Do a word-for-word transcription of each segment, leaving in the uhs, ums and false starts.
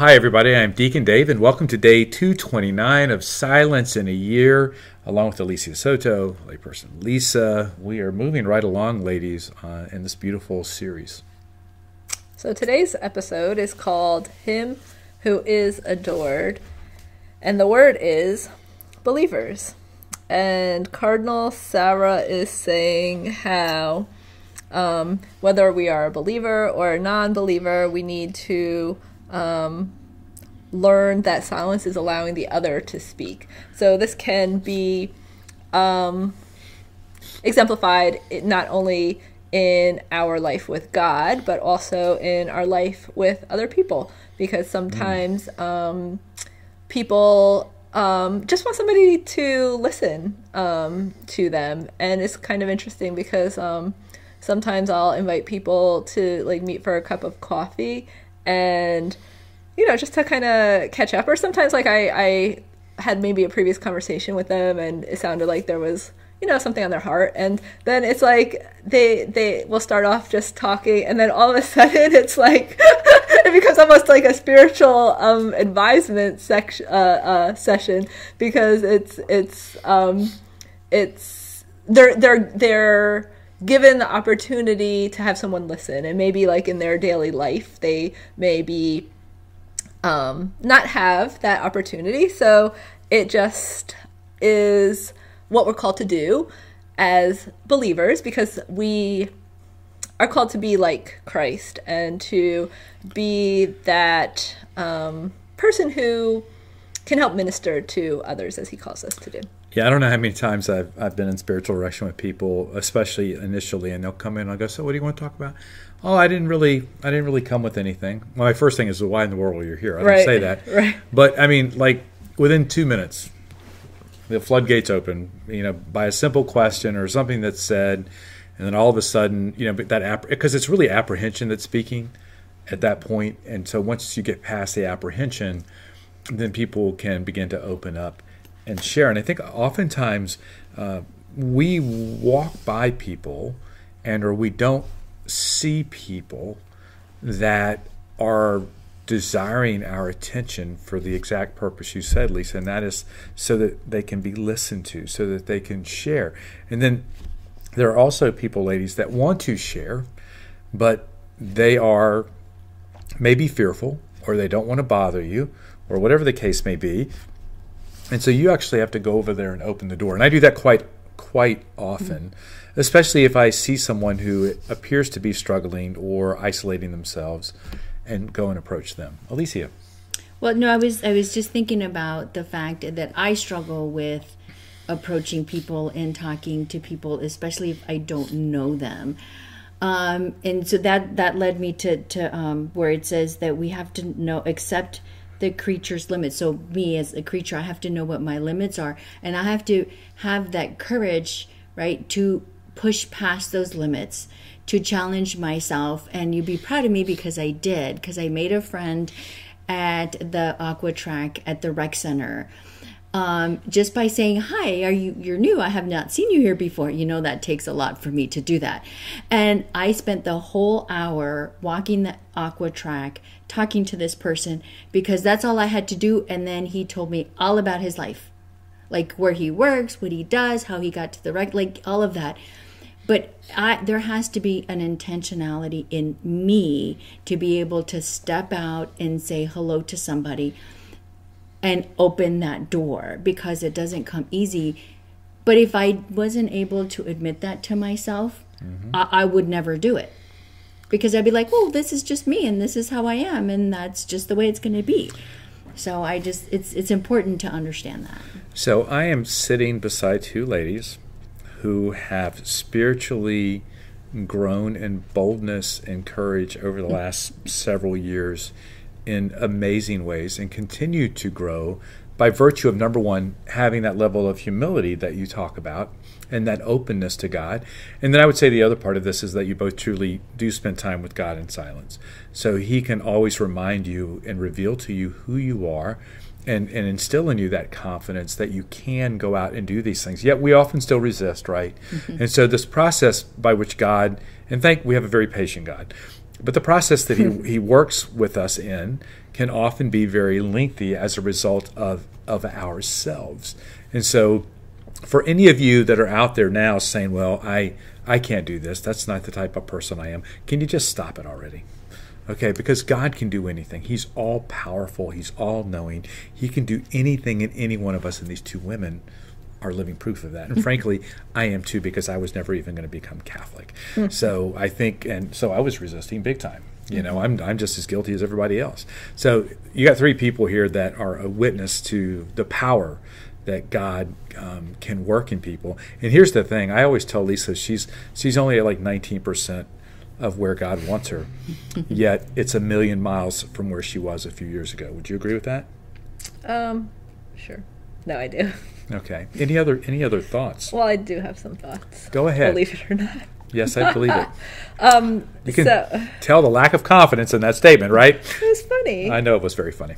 Hi everybody, I'm Deacon Dave and welcome to day two twenty-nine of Silence in a Year, along with Alicia Soto, layperson Lisa. We are moving right along, ladies, uh, in this beautiful series. So today's episode is called Him Who is Adored, and the word is believers. And Cardinal Sarah is saying how um, whether we are a believer or a non-believer, we need to Um, learn that silence is allowing the other to speak. So this can be um, exemplified not only in our life with God, but also in our life with other people. Because sometimes mm. um, people um, just want somebody to listen um, to them. And it's kind of interesting because um, sometimes I'll invite people to like meet for a cup of coffee and, you know, just to kind of catch up. Or sometimes, like, I, I had maybe a previous conversation with them and it sounded like there was, you know, something on their heart. And then it's like they they will start off just talking, and then all of a sudden it's like it becomes almost like a spiritual um, advisement section, uh, uh, session because it's it's um, it's they're they're they're. given the opportunity to have someone listen. And maybe like in their daily life, they maybe um, not have that opportunity. So it just is what we're called to do as believers, because we are called to be like Christ and to be that um, person who can help minister to others as he calls us to do. Yeah, I don't know how many times I've I've been in spiritual direction with people, especially initially, and they'll come in and I'll go, so what do you want to talk about? Oh, I didn't really I didn't really come with anything. Well, my first thing is, why in the world are you here? I right. don't say that. Right. But I mean, like within two minutes, the floodgates open, you know, by a simple question or something that's said, and then all of a sudden, you know, that because it's really apprehension that's speaking at that point. And so once you get past the apprehension, then people can begin to open up and share. And I think oftentimes uh, we walk by people and or we don't see people that are desiring our attention for the exact purpose you said, Lisa, and that is so that they can be listened to, so that they can share. And then there are also people, ladies, that want to share, but they are maybe fearful or they don't want to bother you or whatever the case may be. And so you actually have to go over there and open the door. And I do that quite quite often, mm-hmm. especially if I see someone who appears to be struggling or isolating themselves, and go and approach them. Alicia. Well, no, I was I was just thinking about the fact that I struggle with approaching people and talking to people, especially if I don't know them. Um, and so that, that led me to, to um, where it says that we have to know, accept the creature's limits. So me as a creature, I have to know what my limits are, and I have to have that courage, right, to push past those limits, to challenge myself. And you'd be proud of me because I did, because I made a friend at the Aqua Track at the Rec Center. Um, just by saying, hi, are you, you're new. I have not seen you here before. You know, that takes a lot for me to do that. And I spent the whole hour walking the Aqua Track, talking to this person, because that's all I had to do. And then he told me all about his life, like where he works, what he does, how he got to the rec, like all of that. But I, there has to be an intentionality in me to be able to step out and say hello to somebody and open that door, because it doesn't come easy. But if I wasn't able to admit that to myself, mm-hmm. I, I would never do it, because I'd be like, well, this is just me and this is how I am and that's just the way it's going to be. So I just, it's it's important to understand that. So I am sitting beside two ladies who have spiritually grown in boldness and courage over the last mm-hmm. several years in amazing ways, and continue to grow by virtue of, number one, having that level of humility that you talk about and that openness to God. And then I would say the other part of this is that you both truly do spend time with God in silence. So he can always remind you and reveal to you who you are and, and instill in you that confidence that you can go out and do these things. Yet we often still resist, right? Mm-hmm. And so this process by which God, and thank, we have a very patient God, But the process that he, he works with us in can often be very lengthy as a result of, of ourselves. And so for any of you that are out there now saying, well, I, I can't do this, that's not the type of person I am, can you just stop it already? Okay, because God can do anything. He's all-powerful. He's all-knowing. He can do anything in any one of us, and these two women are living proof of that. And frankly, I am too, because I was never even going to become Catholic. So I think, and so I was resisting big time. You know, I'm I'm just as guilty as everybody else. So you got three people here that are a witness to the power that God um, can work in people. And here's the thing. I always tell Lisa, she's she's only at like nineteen percent of where God wants her, yet it's a million miles from where she was a few years ago. Would you agree with that? Um, sure. No, I do. Okay. Any other any other thoughts? Well, I do have some thoughts. Go ahead. Believe it or not. Yes, I believe it. um, you can so, tell the lack of confidence in that statement, right? It was funny. I know it was very funny.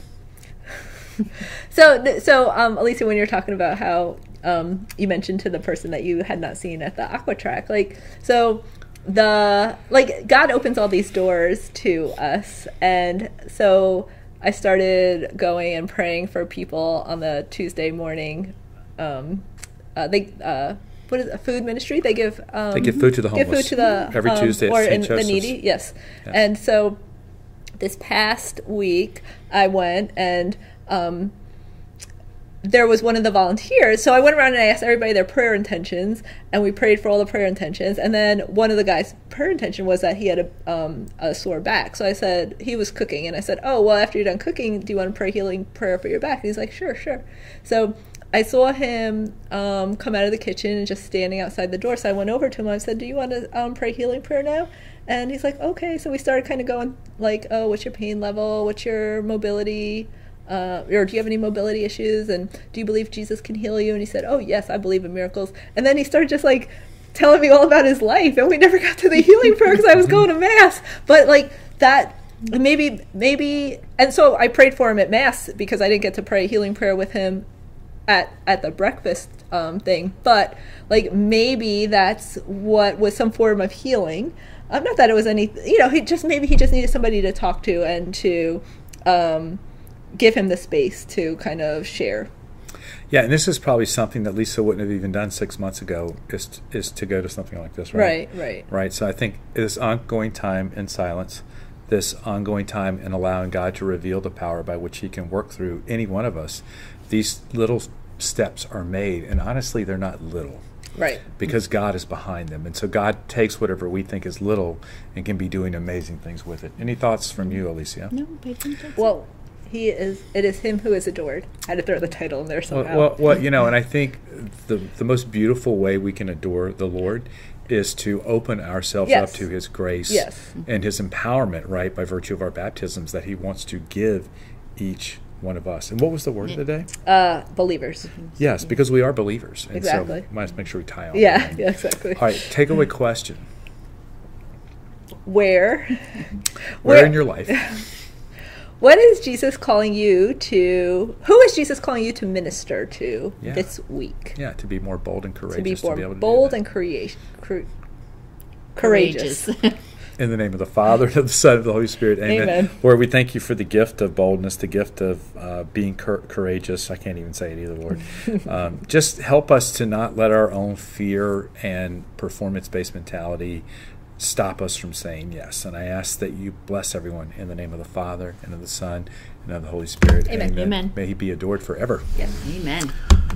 so, so um, Alicia, when you're talking about how um, you mentioned to the person that you had not seen at the Aqua Track, like, so the, like, God opens all these doors to us, and so I started going and praying for people on the Tuesday morning. Um, uh, they uh, what is it, a food ministry? They give um, they give food to the homeless. Give food to the every um, Tuesday at or Saint in, Joseph's. The needy. Yes. yes, and so this past week I went and um, there was one of the volunteers. So I went around and I asked everybody their prayer intentions, and we prayed for all the prayer intentions. And then one of the guys' prayer intention was that he had a, um, a sore back. So I said, he was cooking, and I said, oh, well, after you're done cooking, do you want to pray healing prayer for your back? And he's like, sure, sure. So I saw him um, come out of the kitchen and just standing outside the door. So I went over to him and I said, do you want to um, pray healing prayer now? And he's like, okay. So we started kind of going like, oh, what's your pain level? What's your mobility? Uh, or do you have any mobility issues? And do you believe Jesus can heal you? And he said, oh, yes, I believe in miracles. And then he started just like telling me all about his life. And we never got to the healing prayer because I was going to Mass. But like that... Maybe, maybe, and so I prayed for him at Mass because I didn't get to pray a healing prayer with him at at the breakfast um, thing. But like maybe that's what was some form of healing. Um, not that it was any, you know, he just maybe he just needed somebody to talk to and to um, give him the space to kind of share. Yeah, and this is probably something that Lisa wouldn't have even done six months ago, is to, is to go to something like this, right? Right, right, right. So I think this ongoing time in silence, this ongoing time and allowing God to reveal the power by which he can work through any one of us, these little steps are made. And honestly, they're not little. Right. Because God is behind them. And so God takes whatever we think is little and can be doing amazing things with it. Any thoughts from you, Alicia? No, I think that's Well, he is, it is him who is adored. I had to throw the title in there somehow. Well, well, well you know, and I think the the most beautiful way we can adore the Lord is to open ourselves yes. up to his grace yes. and his empowerment, right, by virtue of our baptisms that he wants to give each one of us. And what was the word today? Uh, believers. Yes, because we are believers. And exactly. So we might make sure we tie on. Yeah, yeah, exactly. All right, takeaway question. Where? Where, Where in your life? What is Jesus calling you to, who is Jesus calling you to minister to yeah. this week? Yeah, to be more bold and courageous. To be more to be able to bold and crea- cre- courageous. Courageous. In the name of the Father, and of the Son, and of the Holy Spirit, amen. amen. Lord, we thank you for the gift of boldness, the gift of uh, being cur- courageous. I can't even say it either, Lord. um, just help us to not let our own fear and performance-based mentality stop us from saying yes. And I ask that you bless everyone in the name of the Father, and of the Son, and of the Holy Spirit. Amen. Amen. Amen. May he be adored forever. Yes. Amen.